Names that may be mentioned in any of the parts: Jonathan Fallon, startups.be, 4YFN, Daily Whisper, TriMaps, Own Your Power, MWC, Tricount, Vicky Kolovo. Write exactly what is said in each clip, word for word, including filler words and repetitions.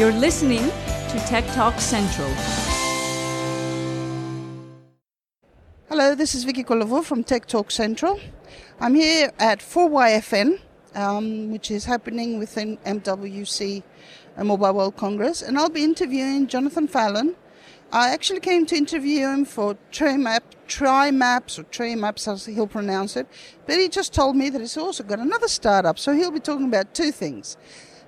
You're listening to Tech Talk Central. Hello, this is Vicky Kolovo from Tech Talk Central. I'm here at four Y F N, um, which is happening within M W C, uh, Mobile World Congress, and I'll be interviewing Jonathan Fallon. I actually came to interview him for TriMaps, TriMaps or TriMaps, as he'll pronounce it, but he just told me that he's also got another startup, so he'll be talking about two things.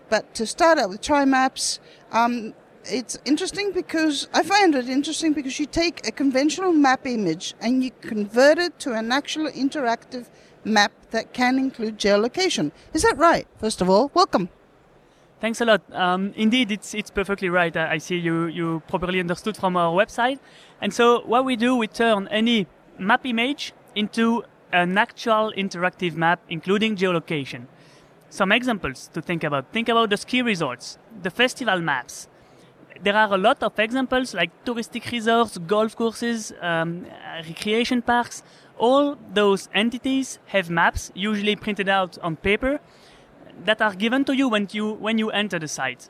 But to start out with TriMaps, um, it's interesting because, I find it interesting because you take a conventional map image and you convert it to an actual interactive map that can include geolocation. Is that right? First of all, welcome. Thanks a lot. Um, indeed, it's it's perfectly right. I see you, you properly understood from our website. And so what we do, we turn any map image into an actual interactive map, including geolocation. Some examples to think about. Think about the ski resorts, the festival maps. There are a lot of examples like touristic resorts, golf courses, um, recreation parks. All those entities have maps, usually printed out on paper, that are given to you when you when you enter the site.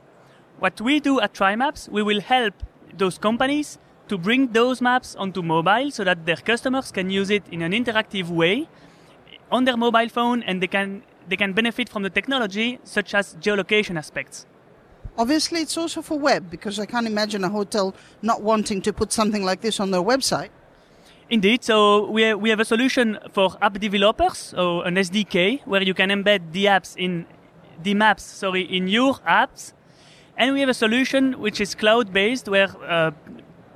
What we do at TriMaps, we will help those companies to bring those maps onto mobile so that their customers can use it in an interactive way on their mobile phone, and they can they can benefit from the technology, such as geolocation aspects. Obviously, it's also for web, because I can't imagine a hotel not wanting to put something like this on their website. Indeed, so we we have a solution for app developers, or an S D K, where you can embed the apps in the maps, sorry, in your apps, and we have a solution which is cloud-based, where uh,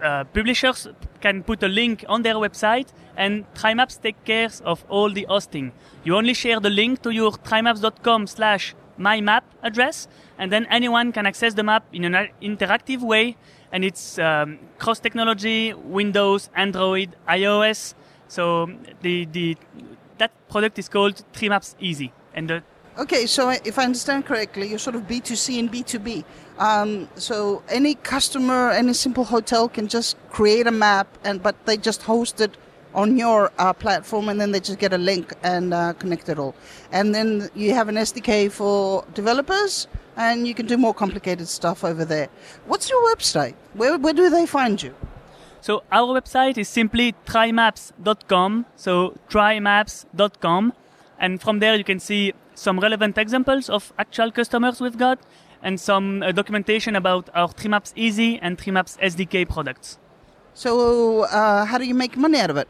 uh, publishers can put a link on their website, and TriMaps takes care of all the hosting. You only share the link to your trimaps.com slash mymap address, and then anyone can access the map in an interactive way, and it's um, cross-technology, Windows, Android, iOS. So the the that product is called TriMaps Easy. And the Okay, so if I understand correctly, you're sort of B two C and B two B. Um, so any customer, any simple hotel can just create a map, and but they just host it on your uh, platform, and then they just get a link and uh, connect it all. And then you have an S D K for developers, and you can do more complicated stuff over there. What's your website? Where, where do they find you? So our website is simply trimaps dot com, so trimaps dot com. And from there you can see some relevant examples of actual customers we've got, and some uh, documentation about our TriMaps Easy and TriMaps S D K products. So uh, how do you make money out of it?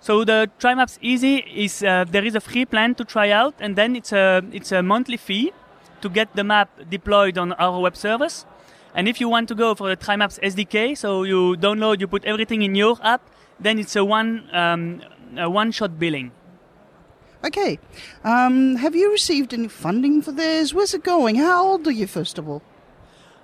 So the TriMaps Easy is uh, there is a free plan to try out, and then it's a it's a monthly fee to get the map deployed on our web service. And if you want to go for the TriMaps S D K, so you download, you put everything in your app, then it's a one um, a one-shot billing. Okay. Um, have you received any funding for this? Where's it going? How old are you, first of all?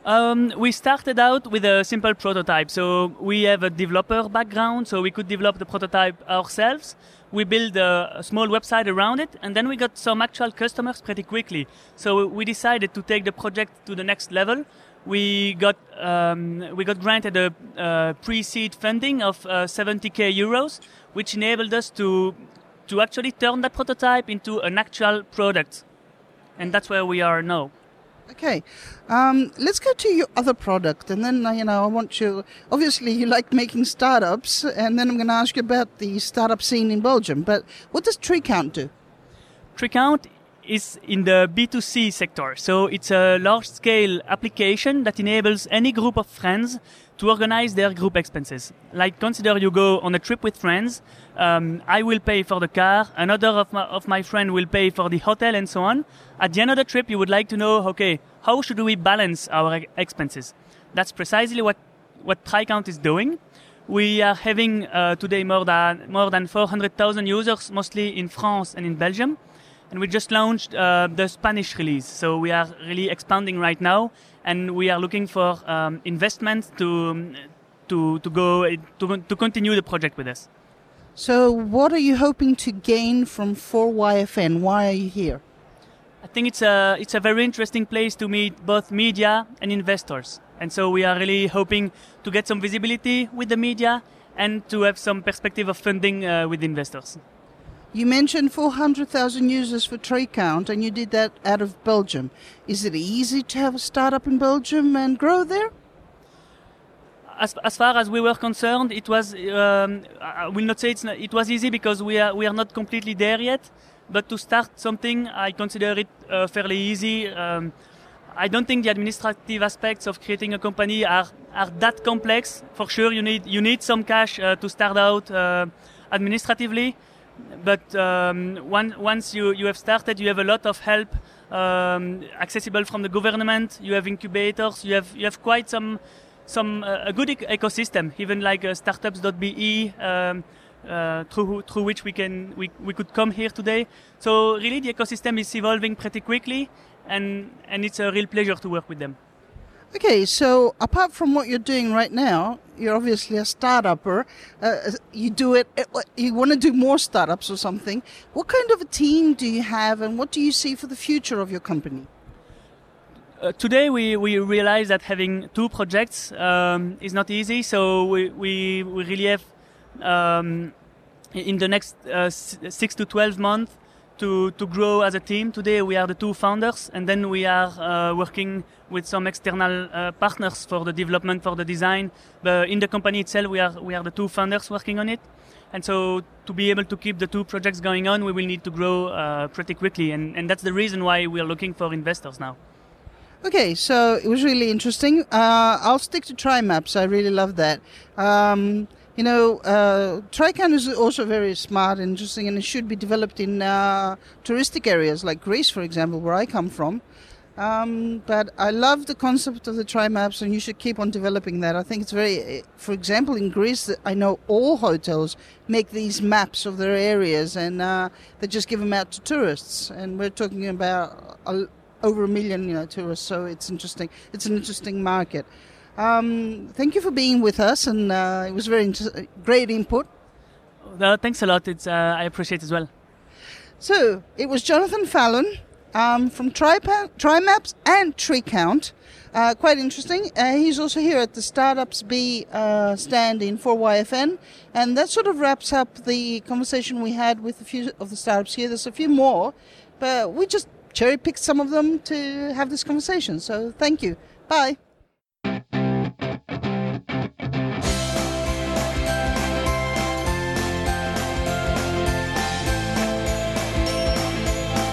Um, we started out with a simple prototype. So we have a developer background, so we could develop the prototype ourselves. We built a, a small website around it, and then we got some actual customers pretty quickly. So we decided to take the project to the next level. We got um, we got granted a, a pre-seed funding of uh, seventy thousand euros, which enabled us to... to actually turn that prototype into an actual product. And that's where we are now. Okay. Um, let's go to your other product. And then, you know, I want you... Obviously, you like making startups. And then I'm going to ask you about the startup scene in Belgium. But what does Tricount do? Tricount is in the B two C sector. So it's a large-scale application that enables any group of friends to organize their group expenses. Like, consider you go on a trip with friends. Um, I will pay for the car. Another of my, of my friend will pay for the hotel, and so on. At the end of the trip, you would like to know, okay, how should we balance our expenses? That's precisely what, what Tricount is doing. We are having uh, today more than, more than four hundred thousand users, mostly in France and in Belgium. And we just launched uh, the Spanish release. So we are really expanding right now. And we are looking for um, investments to to to go to to continue the project with us. So what are you hoping to gain from four Y F N? Why are you here? I think it's a it's a very interesting place to meet both media and investors. And so we are really hoping to get some visibility with the media and to have some perspective of funding uh, with investors. You mentioned four hundred thousand users for Tricount, and you did that out of Belgium. Is it easy to have a startup in Belgium and grow there? As, as far as we were concerned, it was, um, I will not say it's not, it was easy because we are, we are not completely there yet. But to start something, I consider it uh, fairly easy. Um, I don't think the administrative aspects of creating a company are, are that complex. For sure, you need you need some cash uh, to start out uh, administratively. But um, one, once you, you have started, you have a lot of help um, accessible from the government. You have incubators. You have you have quite some some uh, a good ec- ecosystem, even like uh, startups dot b e. Um, Uh, through through which we can we, we could come here today. So really the ecosystem is evolving pretty quickly, and and it's a real pleasure to work with them. Okay, so apart from what you're doing right now, you're obviously a startupper. Uh, you do it. You want to do more startups or something. What kind of a team do you have, and what do you see for the future of your company? Uh, today we, we realize that having two projects um, is not easy. So we we, we really have. Um, in the next uh, six to twelve months to, to grow as a team. Today we are the two founders, and then we are uh, working with some external uh, partners for the development, for the design. But in the company itself, we are we are the two founders working on it. And so to be able to keep the two projects going on, we will need to grow uh, pretty quickly. And, and that's the reason why we are looking for investors now. Okay, so it was really interesting. Uh, I'll stick to TriMaps. I really love that. Um, You know, uh, Tricount is also very smart and interesting, and it should be developed in uh, touristic areas like Greece, for example, where I come from. Um, but I love the concept of the TriMaps, and you should keep on developing that. I think it's very, for example, in Greece, I know all hotels make these maps of their areas, and uh, they just give them out to tourists. And we're talking about uh, over a million, you know, tourists, so it's interesting. It's an interesting market. Um, thank you for being with us, and uh, it was very inter- great input. Uh, thanks a lot. It's uh, I appreciate it as well. So it was Jonathan Fallon um, from TriMaps TriMaps and Tricount. Uh, quite interesting. Uh, he's also here at the startups dot b e uh, stand in four Y F N, and that sort of wraps up the conversation we had with a few of the startups here. There's a few more, but we just cherry picked some of them to have this conversation. So thank you. Bye.